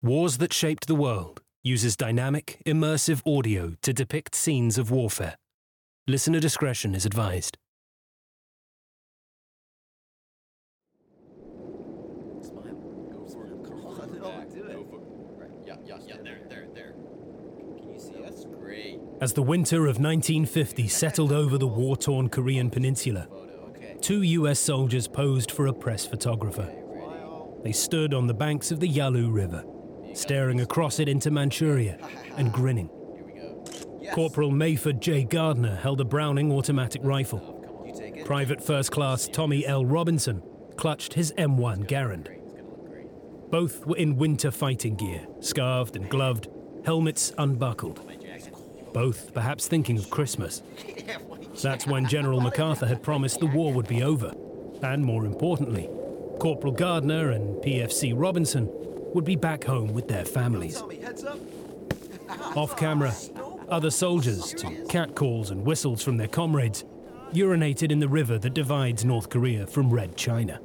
Wars That Shaped the World uses dynamic, immersive audio to depict scenes of warfare. Listener discretion is advised. As the winter of 1950 settled over the war-torn Korean peninsula, two US soldiers posed for a press photographer. They stood on the banks of the Yalu River, staring across it into Manchuria and grinning. Corporal Mayford J. Gardner held a Browning automatic rifle. Private First Class Tommy L. Robinson clutched his M1 Garand. Both were in winter fighting gear, scarved and gloved, helmets unbuckled. Both perhaps thinking of Christmas. That's when General MacArthur had promised the war would be over. And more importantly, Corporal Gardner and PFC Robinson would be back home with their families. Off camera, other soldiers, to catcalls and whistles from their comrades, urinated in the river that divides North Korea from Red China.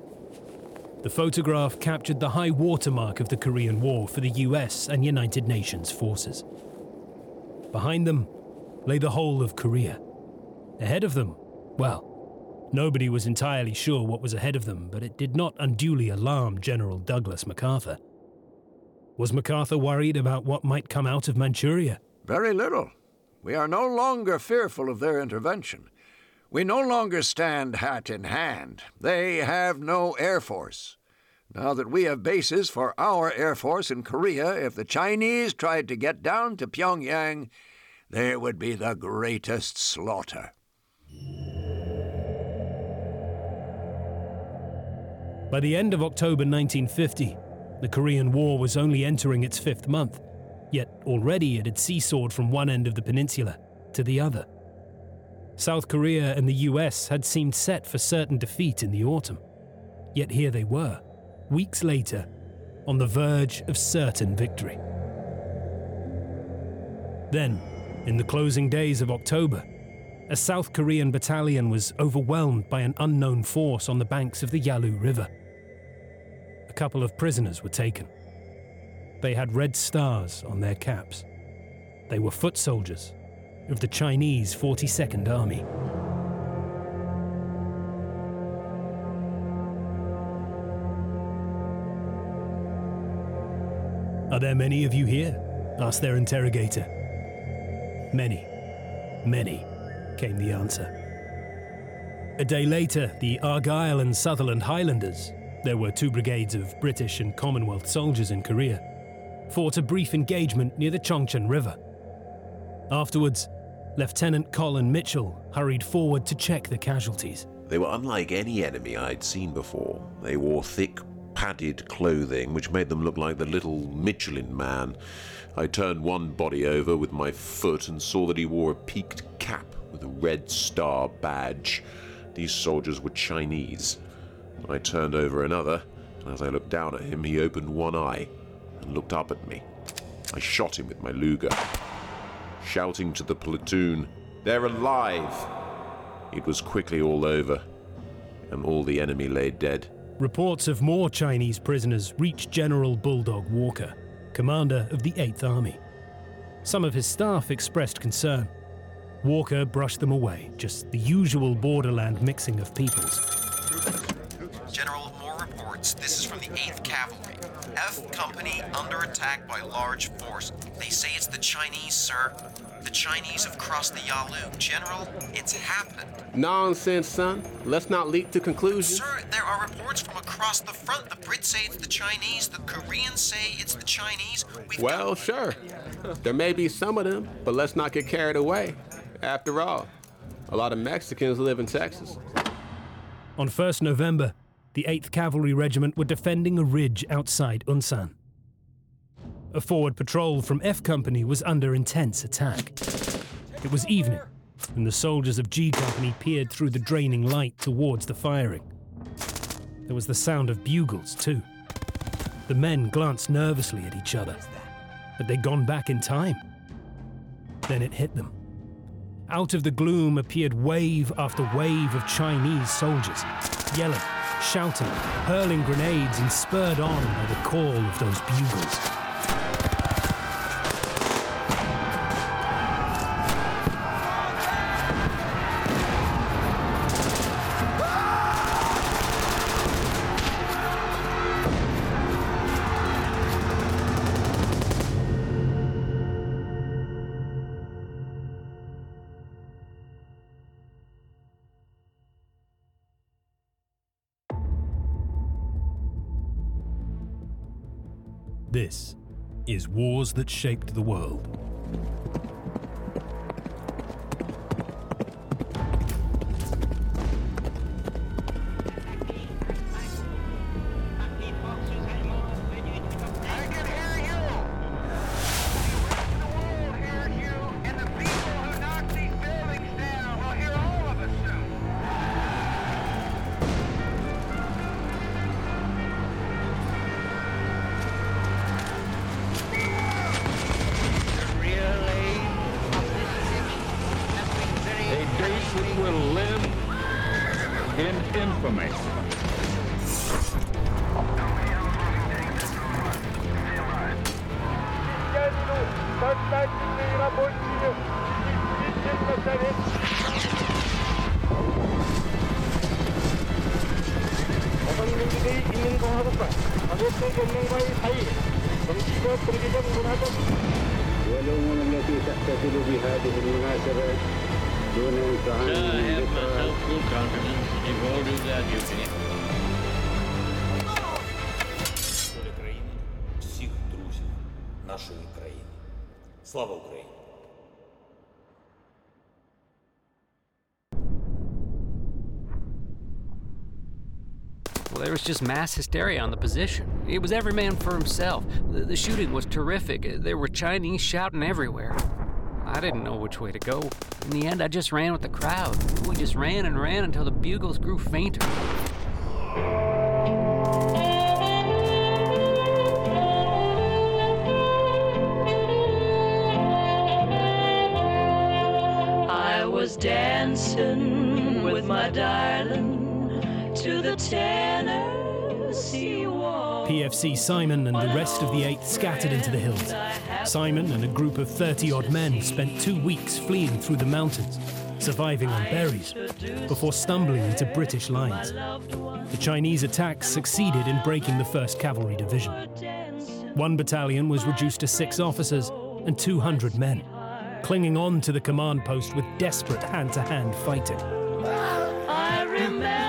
The photograph captured the high watermark of the Korean War for the US and United Nations forces. Behind them lay the whole of Korea. Ahead of them, well, nobody was entirely sure what was ahead of them, but it did not unduly alarm General Douglas MacArthur. Was MacArthur worried about what might come out of Manchuria? Very little. We are no longer fearful of their intervention. We no longer stand hat in hand. They have no air force. Now that we have bases for our air force in Korea, if the Chinese tried to get down to Pyongyang, there would be the greatest slaughter. By the end of October 1950, the Korean War was only entering its fifth month, yet already it had seesawed from one end of the peninsula to the other. South Korea and the US had seemed set for certain defeat in the autumn, yet here they were, weeks later, on the verge of certain victory. Then, in the closing days of October, a South Korean battalion was overwhelmed by an unknown force on the banks of the Yalu River. A couple of prisoners were taken. They had red stars on their caps. They were foot soldiers of the Chinese 42nd Army. "Are there many of you here?" asked their interrogator. "Many, many," came the answer. A day later, the Argyll and Sutherland Highlanders, there were two brigades of British and Commonwealth soldiers in Korea, fought a brief engagement near the Chongchon River. Afterwards, Lieutenant Colin Mitchell hurried forward to check the casualties. They were unlike any enemy I'd seen before. They wore thick, padded clothing, which made them look like the little Michelin man. I turned one body over with my foot and saw that he wore a peaked cap with a red star badge. These soldiers were Chinese. I turned over another, and as I looked down at him, he opened one eye and looked up at me. I shot him with my Luger, shouting to the platoon, "They're alive!" It was quickly all over, and all the enemy lay dead. Reports of more Chinese prisoners reached General Bulldog Walker, commander of the 8th Army. Some of his staff expressed concern. Walker brushed them away, just the usual borderland mixing of peoples. "General, more reports. This is from the 8th Cavalry. F Company under attack by large force. They say it's the Chinese, sir. The Chinese have crossed the Yalu. General, it's happened." "Nonsense, son. Let's not leap to conclusions." "Sir, there are reports from across the front. The Brits say it's the Chinese. The Koreans say it's the Chinese. Sure. There may be some of them, but let's not get carried away. After all, a lot of Mexicans live in Texas." On 1st November, the 8th Cavalry Regiment were defending a ridge outside Unsan. A forward patrol from F Company was under intense attack. It was evening, and the soldiers of G Company peered through the draining light towards the firing. There was the sound of bugles, too. The men glanced nervously at each other. Had they gone back in time? Then it hit them. Out of the gloom appeared wave after wave of Chinese soldiers, yelling, shouting, hurling grenades, and spurred on by the call of those bugles. This is Wars That Shaped the World. Well, there was just mass hysteria on the position. It was every man for himself. The shooting was terrific. There were Chinese shouting everywhere. I didn't know which way to go. In the end, I just ran with the crowd. We just ran and ran until the bugles grew fainter. I was dancing with my darling to the Tennessee War. PFC Simon and the rest of the 8th scattered into the hills. Simon and a group of 30-odd men spent 2 weeks fleeing through the mountains, surviving on berries, before stumbling into British lines. The Chinese attacks succeeded in breaking the 1st Cavalry Division. One battalion was reduced to 6 officers and 200 men, clinging on to the command post with desperate hand-to-hand fighting. I remember.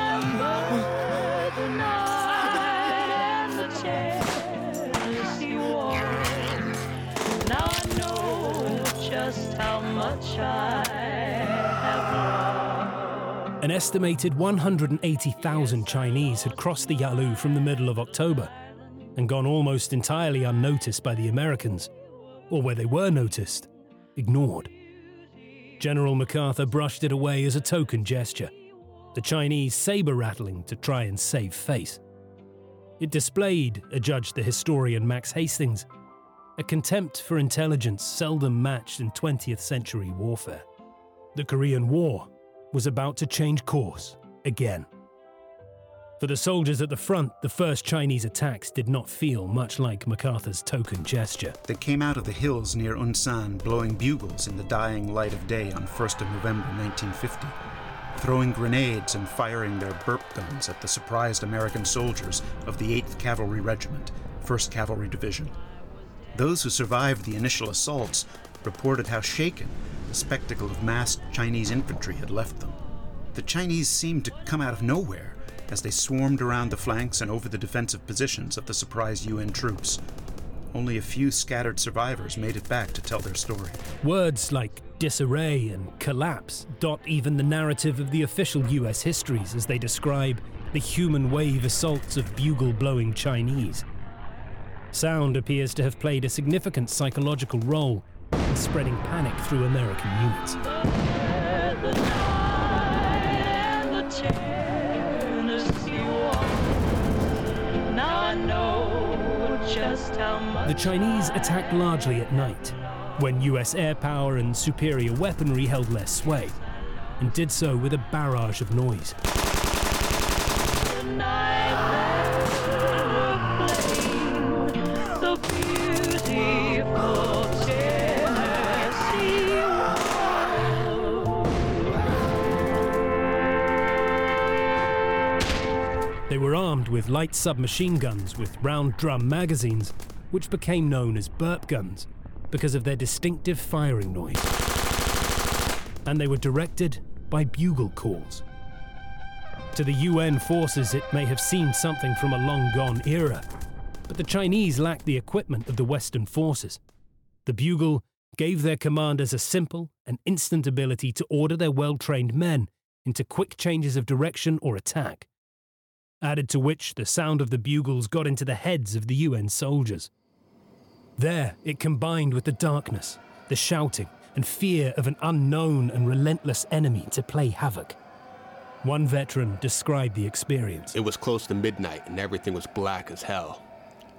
How much I have loved. An estimated 180,000 Chinese had crossed the Yalu from the middle of October and gone almost entirely unnoticed by the Americans, or where they were noticed, ignored. General MacArthur brushed it away as a token gesture, the Chinese saber-rattling to try and save face. It displayed, adjudged the historian Max Hastings, a contempt for intelligence seldom matched in 20th century warfare. The Korean War was about to change course again. For the soldiers at the front, the first Chinese attacks did not feel much like MacArthur's token gesture. They came out of the hills near Unsan, blowing bugles in the dying light of day on 1st of November 1950, throwing grenades and firing their burp guns at the surprised American soldiers of the 8th Cavalry Regiment, 1st Cavalry Division. Those who survived the initial assaults reported how shaken the spectacle of massed Chinese infantry had left them. The Chinese seemed to come out of nowhere as they swarmed around the flanks and over the defensive positions of the surprised UN troops. Only a few scattered survivors made it back to tell their story. Words like disarray and collapse dot even the narrative of the official US histories as they describe the human wave assaults of bugle-blowing Chinese. Sound appears to have played a significant psychological role in spreading panic through American units. The Chinese attacked largely at night, when US air power and superior weaponry held less sway, and did so with a barrage of noise. They were armed with light submachine guns with round drum magazines, which became known as burp guns because of their distinctive firing noise. And they were directed by bugle calls. To the UN forces, it may have seemed something from a long-gone era, but the Chinese lacked the equipment of the Western forces. The bugle gave their commanders a simple and instant ability to order their well-trained men into quick changes of direction or attack, added to which the sound of the bugles got into the heads of the UN soldiers. There, it combined with the darkness, the shouting, and fear of an unknown and relentless enemy to play havoc. One veteran described the experience. It was close to midnight and everything was black as hell.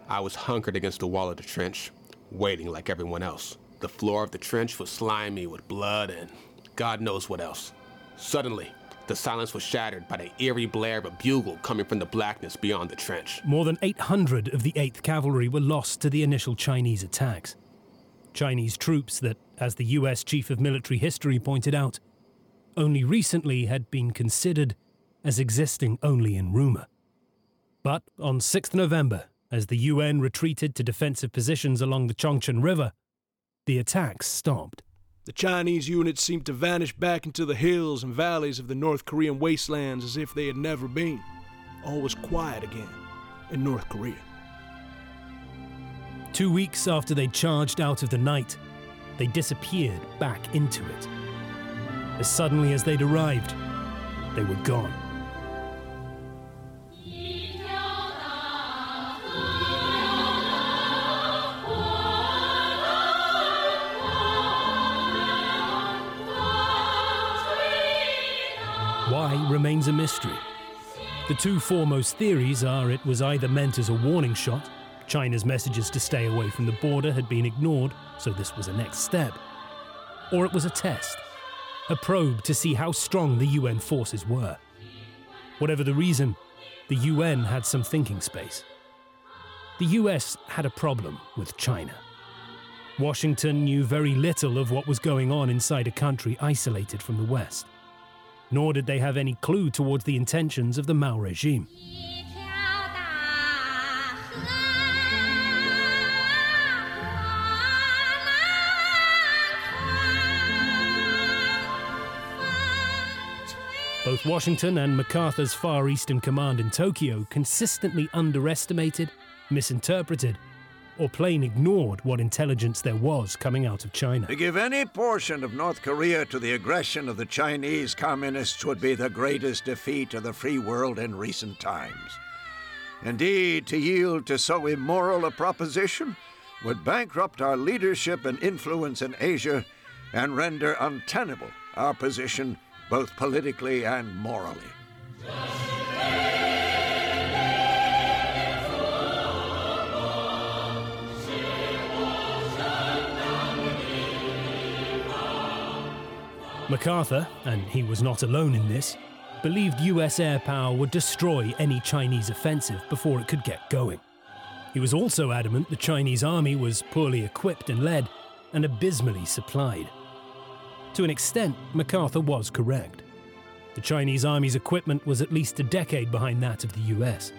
I was hunkered against the wall of the trench, waiting like everyone else. The floor of the trench was slimy with blood and God knows what else. Suddenly, the silence was shattered by the eerie blare of a bugle coming from the blackness beyond the trench. More than 800 of the 8th Cavalry were lost to the initial Chinese attacks. Chinese troops that, as the US Chief of Military History pointed out, only recently had been considered as existing only in rumor. But on 6th November, as the UN retreated to defensive positions along the Chongchon River, the attacks stopped. The Chinese units seemed to vanish back into the hills and valleys of the North Korean wastelands as if they had never been. All was quiet again in North Korea. 2 weeks after they charged out of the night, they disappeared back into it. As suddenly as they'd arrived, they were gone. Why remains a mystery. The two foremost theories are it was either meant as a warning shot, China's messages to stay away from the border had been ignored, so this was a next step, or it was a test, a probe to see how strong the UN forces were. Whatever the reason, the UN had some thinking space. The US had a problem with China. Washington knew very little of what was going on inside a country isolated from the West, nor did they have any clue towards the intentions of the Mao regime. Both Washington and MacArthur's Far Eastern Command in Tokyo consistently underestimated, misinterpreted, or plain ignored what intelligence there was coming out of China. To give any portion of North Korea to the aggression of the Chinese communists would be the greatest defeat of the free world in recent times. Indeed, to yield to so immoral a proposition would bankrupt our leadership and influence in Asia and render untenable our position both politically and morally. MacArthur, and he was not alone in this, believed US air power would destroy any Chinese offensive before it could get going. He was also adamant the Chinese army was poorly equipped and led, and abysmally supplied. To an extent, MacArthur was correct. The Chinese army's equipment was at least a decade behind that of the US.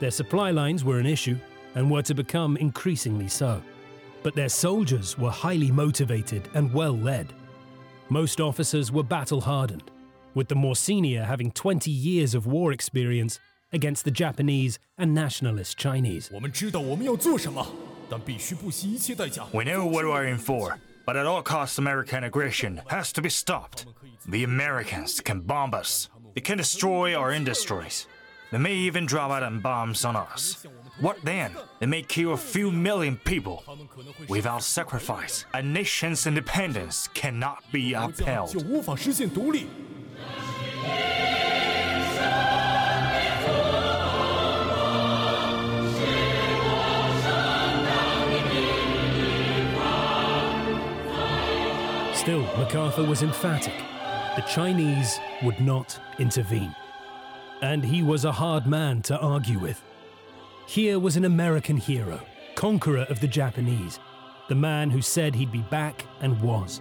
Their supply lines were an issue and were to become increasingly so. But their soldiers were highly motivated and well led. Most officers were battle-hardened, with the more senior having 20 years of war experience against the Japanese and nationalist Chinese. We know what we're in for. But at all costs, American aggression has to be stopped. The Americans can bomb us. They can destroy our industries. They may even drop atom bombs on us. What then? They may kill a few million people. Without sacrifice, a nation's independence cannot be upheld. Still, MacArthur was emphatic. The Chinese would not intervene. And he was a hard man to argue with. Here was an American hero, conqueror of the Japanese, the man who said he'd be back and was.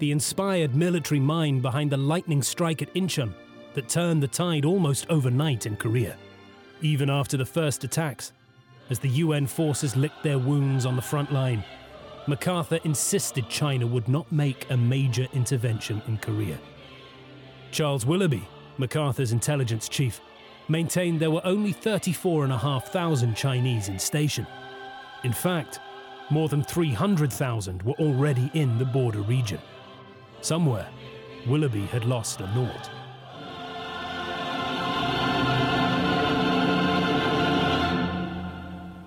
The inspired military mind behind the lightning strike at Incheon that turned the tide almost overnight in Korea. Even after the first attacks, as the UN forces licked their wounds on the front line, MacArthur insisted China would not make a major intervention in Korea. Charles Willoughby, MacArthur's intelligence chief, maintained there were only 34,500 Chinese in station. In fact, more than 300,000 were already in the border region. Somewhere, Willoughby had lost a nought.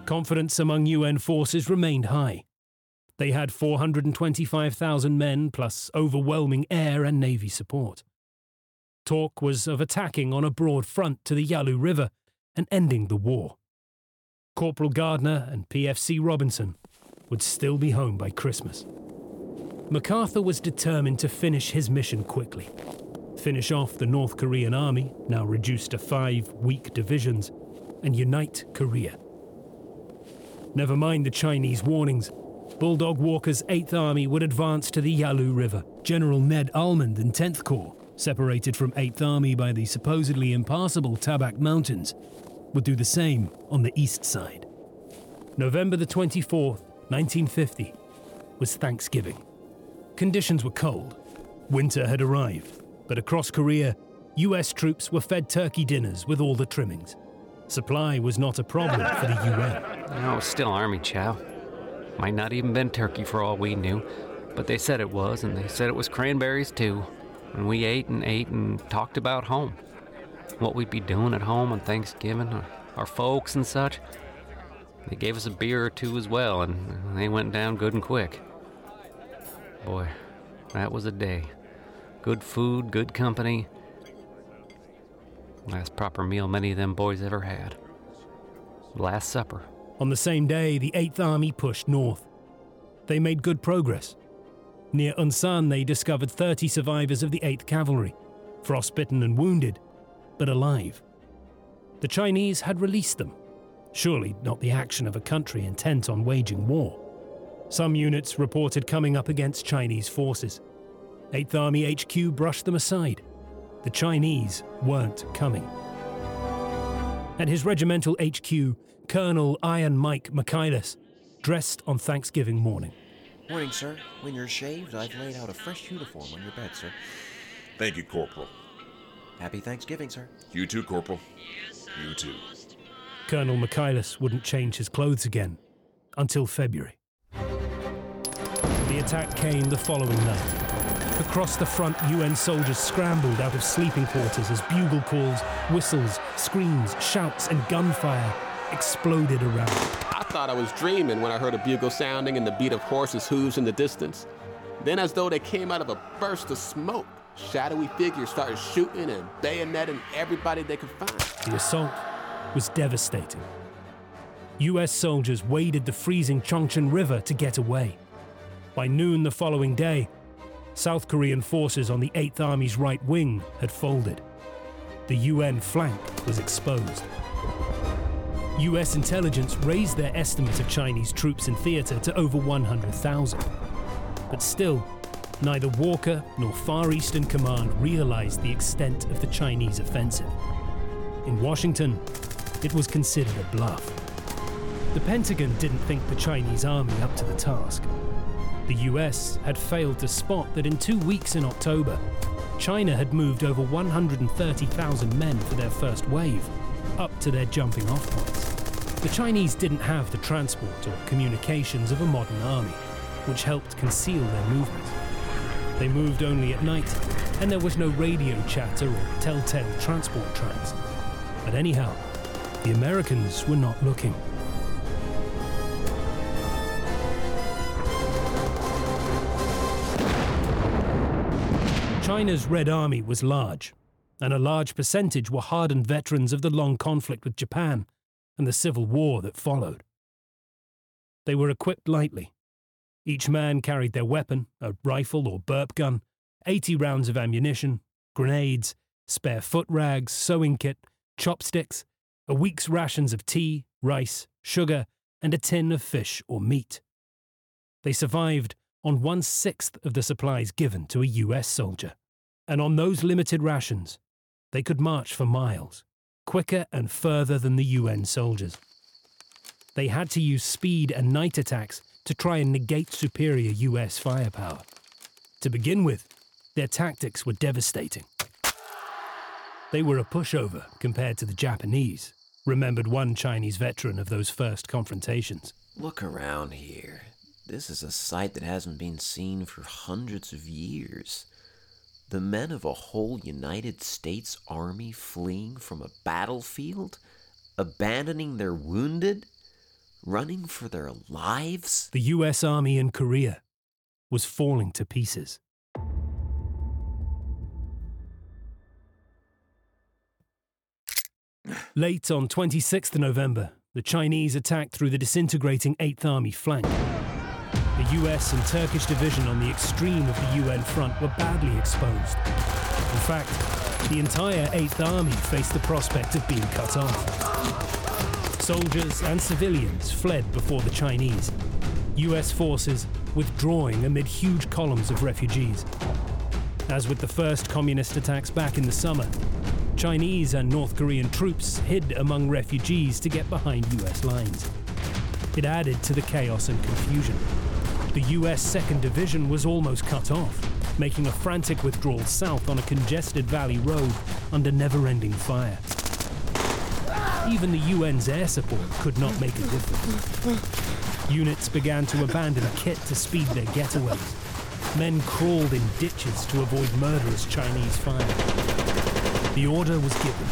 Confidence among UN forces remained high. They had 425,000 men plus overwhelming air and navy support. Talk was of attacking on a broad front to the Yalu River and ending the war. Corporal Gardner and PFC Robinson would still be home by Christmas. MacArthur was determined to finish his mission quickly, finish off the North Korean army, now reduced to 5 weak divisions, and unite Korea. Never mind the Chinese warnings, Bulldog Walker's 8th Army would advance to the Yalu River. General Ned Almond and 10th Corps, separated from 8th Army by the supposedly impassable Tabak Mountains, would do the same on the east side. November the 24th, 1950, was Thanksgiving. Conditions were cold. Winter had arrived, but across Korea, US troops were fed turkey dinners with all the trimmings. Supply was not a problem for the UN. No, it was still army chow. Might not even been turkey for all we knew, but they said it was, and they said it was cranberries too. And we ate and talked about home. What we'd be doing at home on Thanksgiving, our folks and such. They gave us a beer or two as well, and they went down good and quick. Boy, that was a day. Good food, good company. Last proper meal many of them boys ever had. Last supper. On the same day, the 8th Army pushed north. They made good progress. Near Unsan, they discovered 30 survivors of the 8th Cavalry, frostbitten and wounded, but alive. The Chinese had released them. Surely not the action of a country intent on waging war. Some units reported coming up against Chinese forces. 8th Army HQ brushed them aside. The Chinese weren't coming. At his regimental HQ, Colonel Iron Mike Michaelis, dressed on Thanksgiving morning. Morning, sir. When you're shaved, I've laid out a fresh uniform on your bed, sir. Thank you, Corporal. Happy Thanksgiving, sir. You too, Corporal. You too. Colonel Michaelis wouldn't change his clothes again until February. The attack came the following night. Across the front, UN soldiers scrambled out of sleeping quarters as bugle calls, whistles, screams, shouts, and gunfire exploded around. I thought I was dreaming when I heard a bugle sounding and the beat of horses' hooves in the distance. Then, as though they came out of a burst of smoke, shadowy figures started shooting and bayoneting everybody they could find. The assault was devastating. US soldiers waded the freezing Chongchon River to get away. By noon the following day, South Korean forces on the 8th Army's right wing had folded. The UN flank was exposed. US intelligence raised their estimate of Chinese troops in theater to over 100,000. But still, neither Walker nor Far Eastern Command realized the extent of the Chinese offensive. In Washington, it was considered a bluff. The Pentagon didn't think the Chinese army up to the task. The US had failed to spot that in 2 weeks in October, China had moved over 130,000 men for their first wave, up to their jumping-off points. The Chinese didn't have the transport or communications of a modern army, which helped conceal their movement. They moved only at night, and there was no radio chatter or telltale transport tracks. But anyhow, the Americans were not looking. China's Red Army was large, and a large percentage were hardened veterans of the long conflict with Japan and the civil war that followed. They were equipped lightly. Each man carried their weapon, a rifle or burp gun, 80 rounds of ammunition, grenades, spare foot rags, sewing kit, chopsticks, a week's rations of tea, rice, sugar, and a tin of fish or meat. They survived on 1/6 of the supplies given to a US soldier. And on those limited rations, they could march for miles, quicker and further than the UN soldiers. They had to use speed and night attacks to try and negate superior US firepower. To begin with, their tactics were devastating. They were a pushover compared to the Japanese, remembered one Chinese veteran of those first confrontations. Look around here. This is a sight that hasn't been seen for hundreds of years. The men of a whole United States Army fleeing from a battlefield, abandoning their wounded, running for their lives. The U.S. Army in Korea was falling to pieces. Late on 26th November, the Chinese attacked through the disintegrating 8th Army flank. The US and Turkish division on the extreme of the UN front were badly exposed. In fact, the entire 8th Army faced the prospect of being cut off. Soldiers and civilians fled before the Chinese, US forces withdrawing amid huge columns of refugees. As with the first communist attacks back in the summer, Chinese and North Korean troops hid among refugees to get behind US lines. It added to the chaos and confusion. The US 2nd Division was almost cut off, making a frantic withdrawal south on a congested valley road under never-ending fire. Even the UN's air support could not make a difference. Units began to abandon kit to speed their getaways. Men crawled in ditches to avoid murderous Chinese fire. The order was given,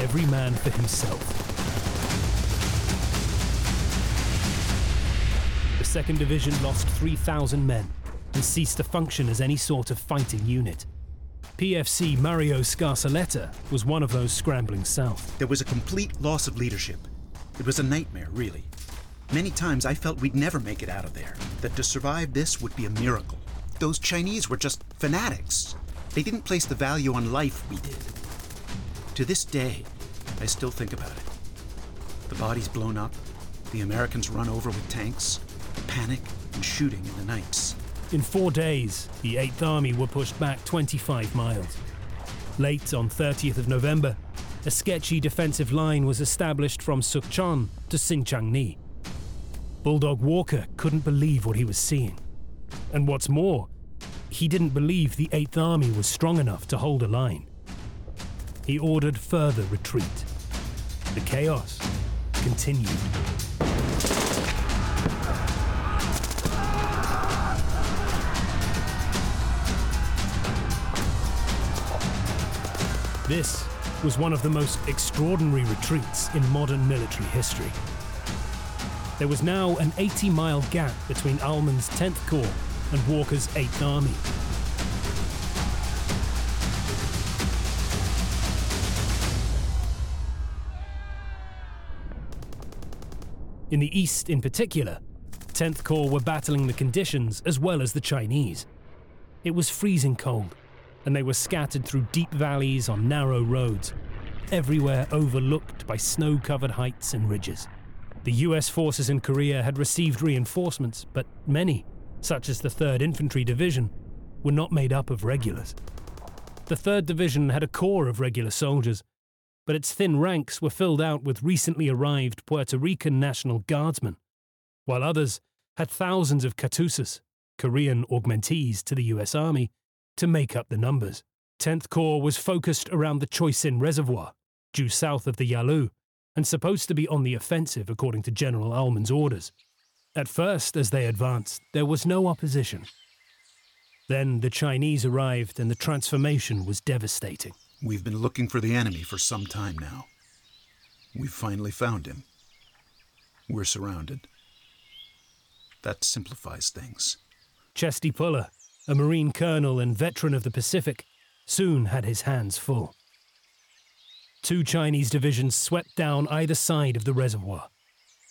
every man for himself. The 2nd Division lost 3,000 men and ceased to function as any sort of fighting unit. PFC Mario Scarsaletta was one of those scrambling south. There was a complete loss of leadership. It was a nightmare, really. Many times I felt we'd never make it out of there, that to survive this would be a miracle. Those Chinese were just fanatics. They didn't place the value on life we did. To this day, I still think about it. The bodies blown up, the Americans run over with tanks, panic and shooting in the nights. In 4 days, the 8th Army were pushed back 25 miles. Late on 30th of November, a sketchy defensive line was established from Sukchon to Sinchangni. Bulldog Walker couldn't believe what he was seeing. And what's more, he didn't believe the 8th Army was strong enough to hold a line. He ordered further retreat. The chaos continued. This was one of the most extraordinary retreats in modern military history. There was now an 80-mile gap between Almond's 10th Corps and Walker's 8th Army. In the east in particular, 10th Corps were battling the conditions as well as the Chinese. It was freezing cold, and they were scattered through deep valleys on narrow roads, everywhere overlooked by snow-covered heights and ridges. The US forces in Korea had received reinforcements, but many, such as the 3rd Infantry Division, were not made up of regulars. The 3rd Division had a corps of regular soldiers, but its thin ranks were filled out with recently arrived Puerto Rican National Guardsmen, while others had thousands of katusas, Korean augmentees to the US Army, to make up the numbers. 10th Corps was focused around the Chosin Reservoir, due south of the Yalu, and supposed to be on the offensive according to General Almond's orders. At first, as they advanced, there was no opposition. Then the Chinese arrived and the transformation was devastating. We've been looking for the enemy for some time now. We've finally found him. We're surrounded. That simplifies things. Chesty Puller, a Marine colonel and veteran of the Pacific, soon had his hands full. 2 Chinese divisions swept down either side of the reservoir.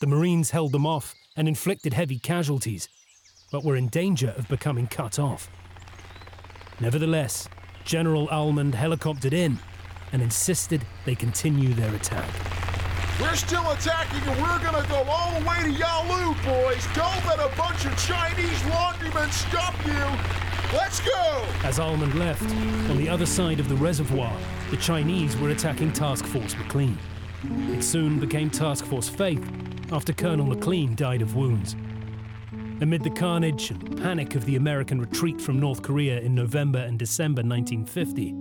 The Marines held them off and inflicted heavy casualties, but were in danger of becoming cut off. Nevertheless, General Almond helicoptered in and insisted they continue their attack. We're still attacking and we're gonna go all the way to Yalu, boys. Don't let a bunch of Chinese laundrymen stop you. Let's go! As Almond left, on the other side of the reservoir, the Chinese were attacking Task Force McLean. It soon became Task Force Faith, after Colonel McLean died of wounds. Amid the carnage and panic of the American retreat from North Korea in November and December 1950,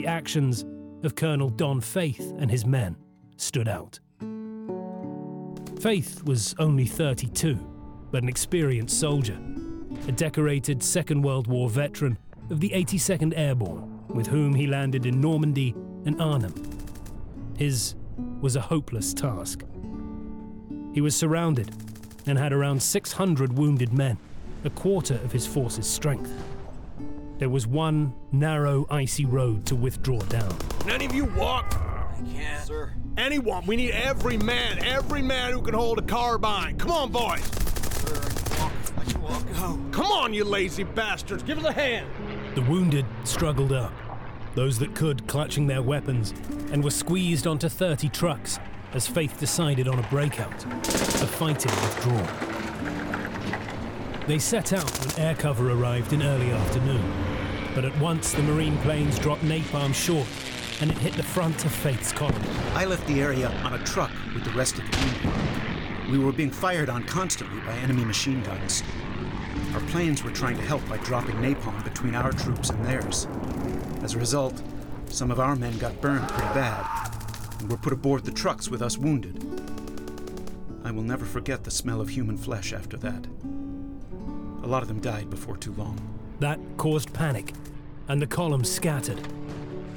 the actions of Colonel Don Faith and his men stood out. Faith was only 32, but an experienced soldier, a decorated Second World War veteran of the 82nd Airborne, with whom he landed in Normandy and Arnhem. His was a hopeless task. He was surrounded and had around 600 wounded men, a quarter of his force's strength. There was one narrow, icy road to withdraw down. Can any of you walk? I can't, sir. Anyone, we need every man who can hold a carbine. Come on, boys. Sir, I can walk. Oh. Come on, you lazy bastards, give us a hand. The wounded struggled up, those that could clutching their weapons, and were squeezed onto 30 trucks as Faith decided on a breakout, the fighting withdrawal. They set out when air cover arrived in early afternoon, but at once the Marine planes dropped napalm short and it hit the front of Faith's column. I left the area on a truck with the rest of the wounded. We were being fired on constantly by enemy machine guns. Our planes were trying to help by dropping napalm between our troops and theirs. As a result, some of our men got burned pretty bad and were put aboard the trucks with us wounded. I will never forget the smell of human flesh after that. A lot of them died before too long. That caused panic, and the column scattered.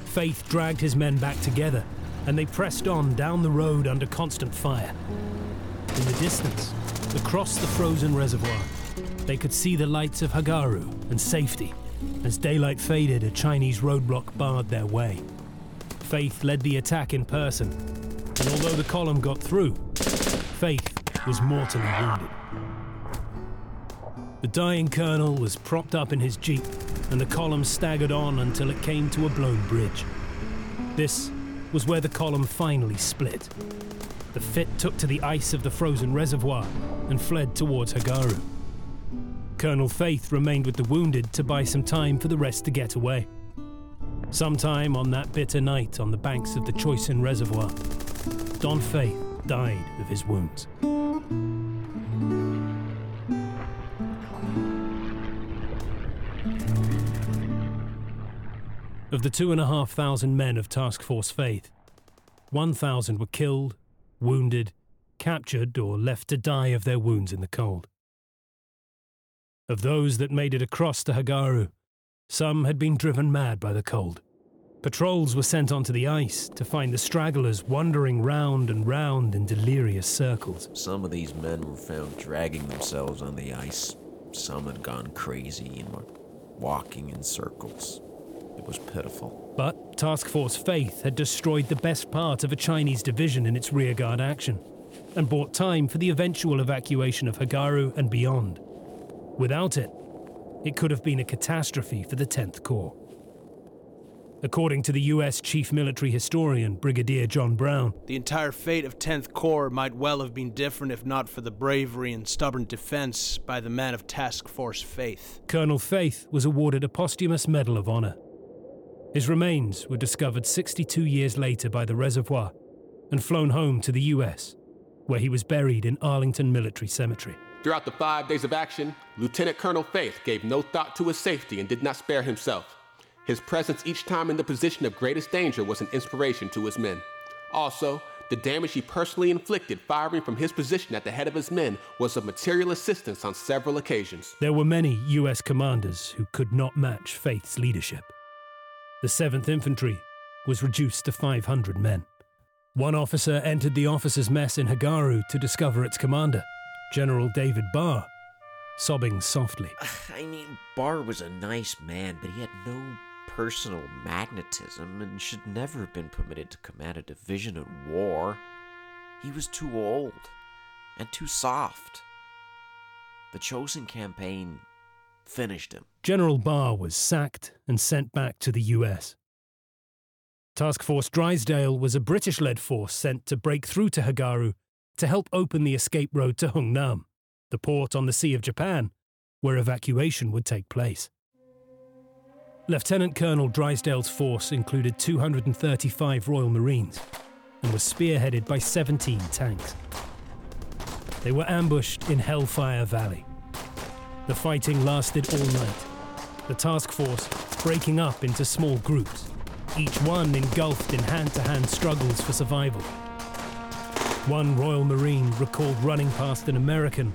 Faith dragged his men back together, and they pressed on down the road under constant fire. In the distance, across the frozen reservoir, they could see the lights of Hagaru and Safety. As daylight faded, a Chinese roadblock barred their way. Faith led the attack in person, and although the column got through, Faith was mortally wounded. The dying colonel was propped up in his jeep, and the column staggered on until it came to a blown bridge. This was where the column finally split. The fit took to the ice of the frozen reservoir and fled towards Hagaru. Colonel Faith remained with the wounded to buy some time for the rest to get away. Sometime on that bitter night on the banks of the Chosin Reservoir, Don Faith died of his wounds. Of the 2,500 men of Task Force Faith, 1,000 were killed, wounded, captured, or left to die of their wounds in the cold. Of those that made it across to Hagaru, some had been driven mad by the cold. Patrols were sent onto the ice to find the stragglers wandering round and round in delirious circles. Some of these men were found dragging themselves on the ice. Some had gone crazy and were walking in circles. It was pitiful. But Task Force Faith had destroyed the best part of a Chinese division in its rearguard action, and bought time for the eventual evacuation of Hagaru and beyond. Without it, it could have been a catastrophe for the 10th Corps. According to the US Chief Military Historian, Brigadier John Brown, the entire fate of 10th Corps might well have been different if not for the bravery and stubborn defense by the men of Task Force Faith. Colonel Faith was awarded a posthumous Medal of Honor. His remains were discovered 62 years later by the reservoir and flown home to the US, where he was buried in Arlington Military Cemetery. Throughout the 5 days of action, Lieutenant Colonel Faith gave no thought to his safety and did not spare himself. His presence each time in the position of greatest danger was an inspiration to his men. Also, the damage he personally inflicted firing from his position at the head of his men was of material assistance on several occasions. There were many US commanders who could not match Faith's leadership. The 7th Infantry was reduced to 500 men. One officer entered the officers' mess in Hagaru to discover its commander, General David Barr, sobbing softly. I mean, Barr was a nice man, but he had no personal magnetism and should never have been permitted to command a division at war. He was too old and too soft. The Chosin campaign finished him. General Barr was sacked and sent back to the US. Task Force Drysdale was a British-led force sent to break through to Hagaru to help open the escape road to Hungnam, the port on the Sea of Japan, where evacuation would take place. Lieutenant Colonel Drysdale's force included 235 Royal Marines and was spearheaded by 17 tanks. They were ambushed in Hellfire Valley. The fighting lasted all night, the task force breaking up into small groups each one engulfed in hand-to-hand struggles for survival. One Royal Marine recalled running past an American,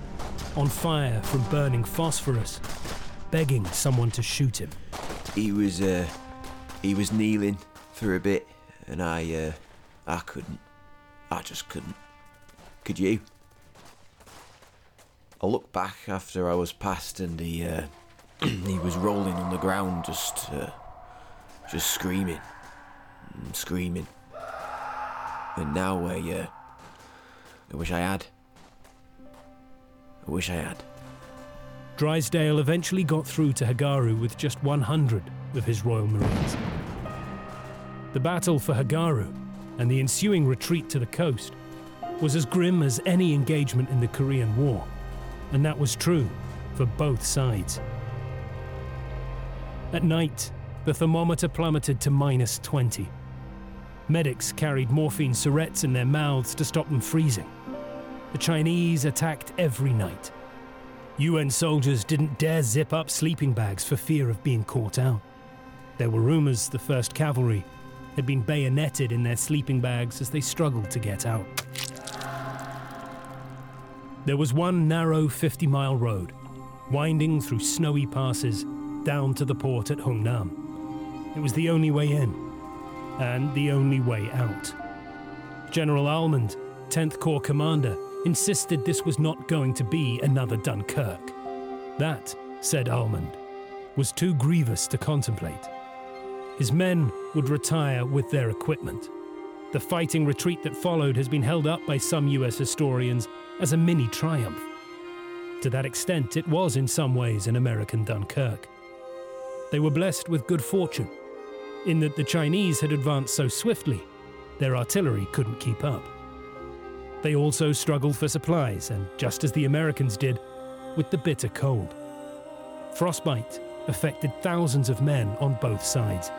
on fire from burning phosphorus, begging someone to shoot him. He was kneeling for a bit, and I couldn't. I just couldn't. Could you? I looked back after I was past, and he was rolling on the ground, just screaming, and screaming. And now I wish I had. I wish I had. Drysdale eventually got through to Hagaru with just 100 of his Royal Marines. The battle for Hagaru and the ensuing retreat to the coast was as grim as any engagement in the Korean War, and that was true for both sides. At night, the thermometer plummeted to -20. Medics carried morphine syrettes in their mouths to stop them freezing. The Chinese attacked every night. UN soldiers didn't dare zip up sleeping bags for fear of being caught out. There were rumours the 1st Cavalry had been bayoneted in their sleeping bags as they struggled to get out. There was one narrow 50-mile road, winding through snowy passes down to the port at Hungnam. It was the only way in, and the only way out. General Almond, 10th Corps commander, insisted this was not going to be another Dunkirk. That, said Almond, was too grievous to contemplate. His men would retire with their equipment. The fighting retreat that followed has been held up by some US historians as a mini triumph. To that extent, it was in some ways an American Dunkirk. They were blessed with good fortune, in that the Chinese had advanced so swiftly, their artillery couldn't keep up. They also struggled for supplies, and just as the Americans did, with the bitter cold. Frostbite affected thousands of men on both sides.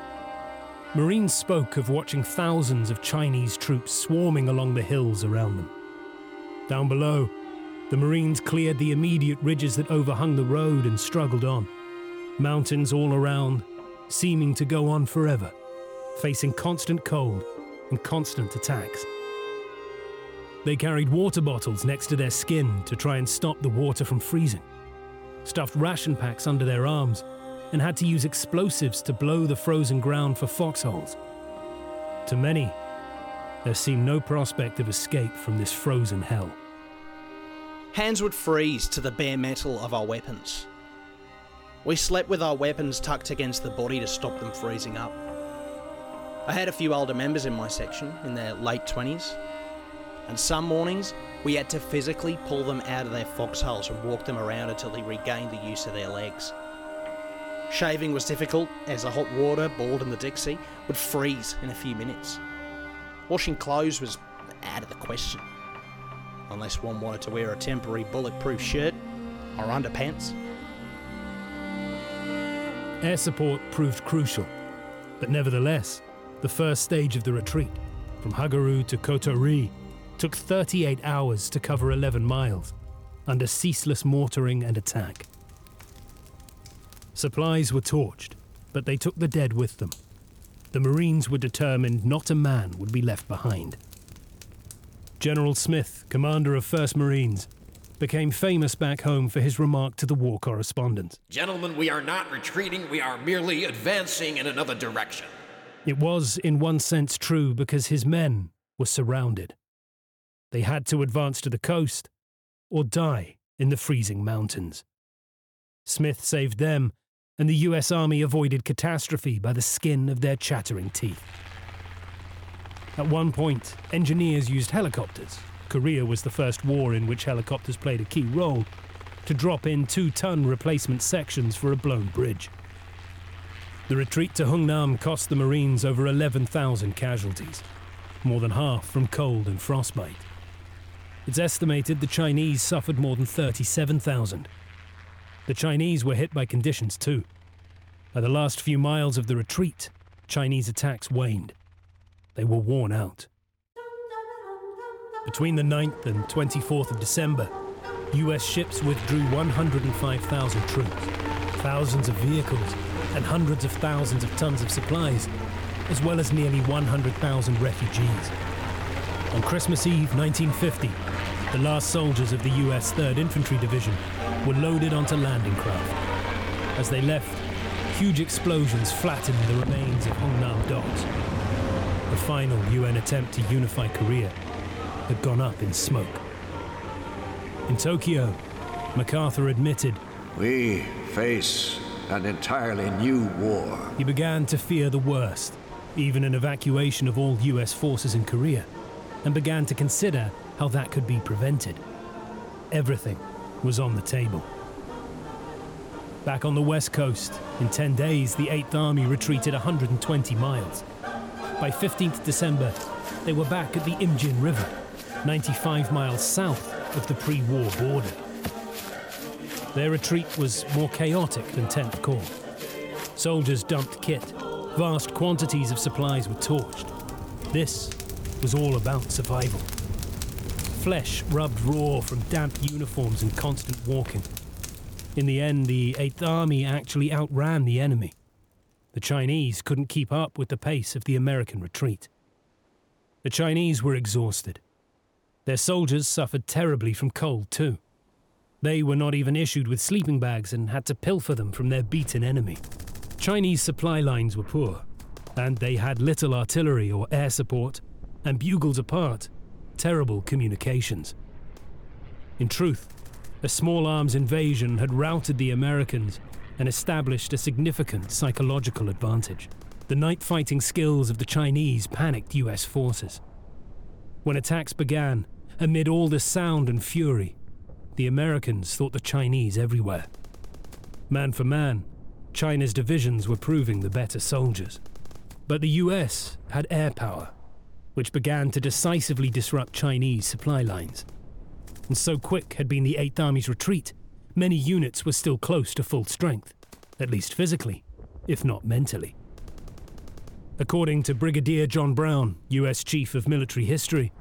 Marines spoke of watching thousands of Chinese troops swarming along the hills around them. Down below, the Marines cleared the immediate ridges that overhung the road and struggled on. Mountains all around, seeming to go on forever, facing constant cold and constant attacks. They carried water bottles next to their skin to try and stop the water from freezing, stuffed ration packs under their arms, and had to use explosives to blow the frozen ground for foxholes. To many, there seemed no prospect of escape from this frozen hell. Hands would freeze to the bare metal of our weapons. We slept with our weapons tucked against the body to stop them freezing up. I had a few older members in my section, in their late 20s, and some mornings we had to physically pull them out of their foxholes and walk them around until they regained the use of their legs. Shaving was difficult, as the hot water, boiled in the Dixie, would freeze in a few minutes. Washing clothes was out of the question, unless one wanted to wear a temporary bulletproof shirt or underpants. Air support proved crucial, but nevertheless, the first stage of the retreat, from Hagaru to Kotori, took 38 hours to cover 11 miles, under ceaseless mortaring and attack. Supplies were torched, but they took the dead with them. The Marines were determined not a man would be left behind. General Smith, commander of 1st Marines, became famous back home for his remark to the war correspondent. Gentlemen, we are not retreating, we are merely advancing in another direction. It was, in one sense, true because his men were surrounded. They had to advance to the coast or die in the freezing mountains. Smith saved them, and the US Army avoided catastrophe by the skin of their chattering teeth. At one point, engineers used helicopters. Korea was the first war in which helicopters played a key role, to drop in 2-ton replacement sections for a blown bridge. The retreat to Hungnam cost the Marines over 11,000 casualties, more than half from cold and frostbite. It's estimated the Chinese suffered more than 37,000. The Chinese were hit by conditions too. By the last few miles of the retreat, Chinese attacks waned. They were worn out. Between the 9th and 24th of December, US ships withdrew 105,000 troops, thousands of vehicles, and hundreds of thousands of tons of supplies as well as nearly 100,000 refugees. On Christmas Eve 1950, the last soldiers of the US 3rd Infantry Division were loaded onto landing craft. As they left, huge explosions flattened the remains of Hungnam docks. The final UN attempt to unify Korea had gone up in smoke. In Tokyo, MacArthur admitted, "We face an entirely new war." He began to fear the worst, even an evacuation of all US forces in Korea, and began to consider how that could be prevented. Everything was on the table. Back on the west coast, in 10 days, the 8th Army retreated 120 miles. By 15th December, they were back at the Imjin River, 95 miles south of the pre-war border. Their retreat was more chaotic than 10th Corps. Soldiers dumped kit. Vast quantities of supplies were torched. This was all about survival. Flesh rubbed raw from damp uniforms and constant walking. In the end, the 8th Army actually outran the enemy. The Chinese couldn't keep up with the pace of the American retreat. The Chinese were exhausted. Their soldiers suffered terribly from cold too. They were not even issued with sleeping bags and had to pilfer them from their beaten enemy. Chinese supply lines were poor, and they had little artillery or air support, and bugles apart, terrible communications. In truth, a small arms invasion had routed the Americans and established a significant psychological advantage. The night fighting skills of the Chinese panicked US forces. When attacks began, amid all the sound and fury, the Americans thought the Chinese everywhere. Man for man, China's divisions were proving the better soldiers. But the US had air power, which began to decisively disrupt Chinese supply lines. And so quick had been the 8th Army's retreat, many units were still close to full strength, at least physically, if not mentally. According to Brigadier John Brown, US Chief of Military History,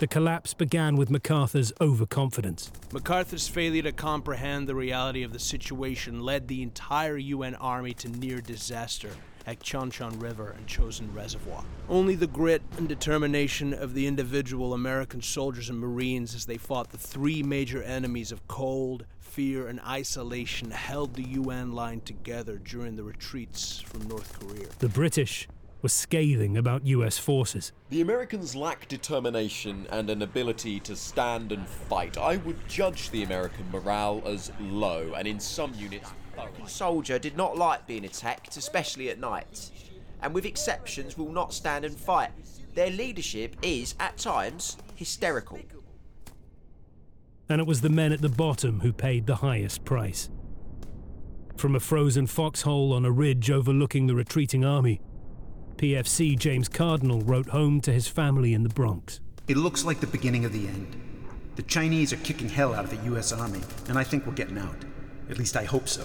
the collapse began with MacArthur's overconfidence. MacArthur's failure to comprehend the reality of the situation led the entire UN army to near disaster at Chongchon River and Chosin Reservoir. Only the grit and determination of the individual American soldiers and Marines as they fought the three major enemies of cold, fear, and isolation held the UN line together during the retreats from North Korea. The British were scathing about US forces. The Americans lack determination and an ability to stand and fight. I would judge the American morale as low, and in some units, the American soldier did not like being attacked, especially at night, and with exceptions will not stand and fight. Their leadership is, at times, hysterical. And it was the men at the bottom who paid the highest price. From a frozen foxhole on a ridge overlooking the retreating army, PFC James Cardinal wrote home to his family in the Bronx. It looks like the beginning of the end. The Chinese are kicking hell out of the US Army, and I think we're getting out. At least I hope so.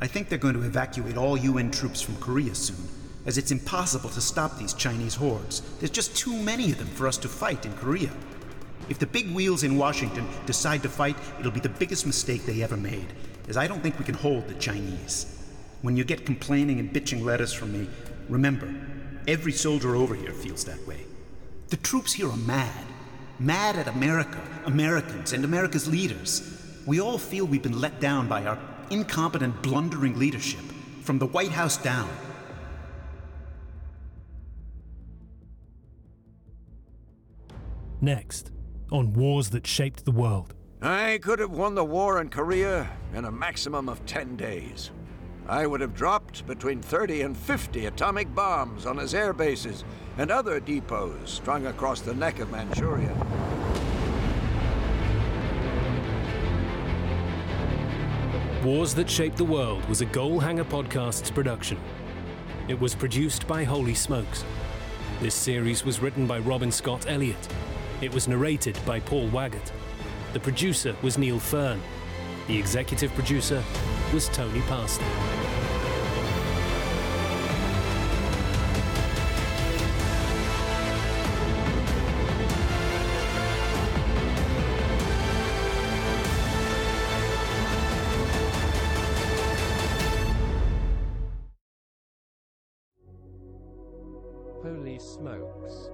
I think they're going to evacuate all UN troops from Korea soon, as it's impossible to stop these Chinese hordes. There's just too many of them for us to fight in Korea. If the big wheels in Washington decide to fight, it'll be the biggest mistake they ever made, as I don't think we can hold the Chinese. When you get complaining and bitching letters from me, remember, every soldier over here feels that way. The troops here are mad. Mad at America, Americans, and America's leaders. We all feel we've been let down by our incompetent, blundering leadership, from the White House down. Next, on wars that shaped the world. I could have won the war in Korea in a maximum of 10 days. I would have dropped between 30 and 50 atomic bombs on his air bases and other depots strung across the neck of Manchuria. Wars That Shaped the World was a Goal Hanger Podcast's production. It was produced by Holy Smokes. This series was written by Robin Scott Elliott. It was narrated by Paul Waggett. The producer was Neil Fern. The executive producer was Tony Pastor. Police smokes.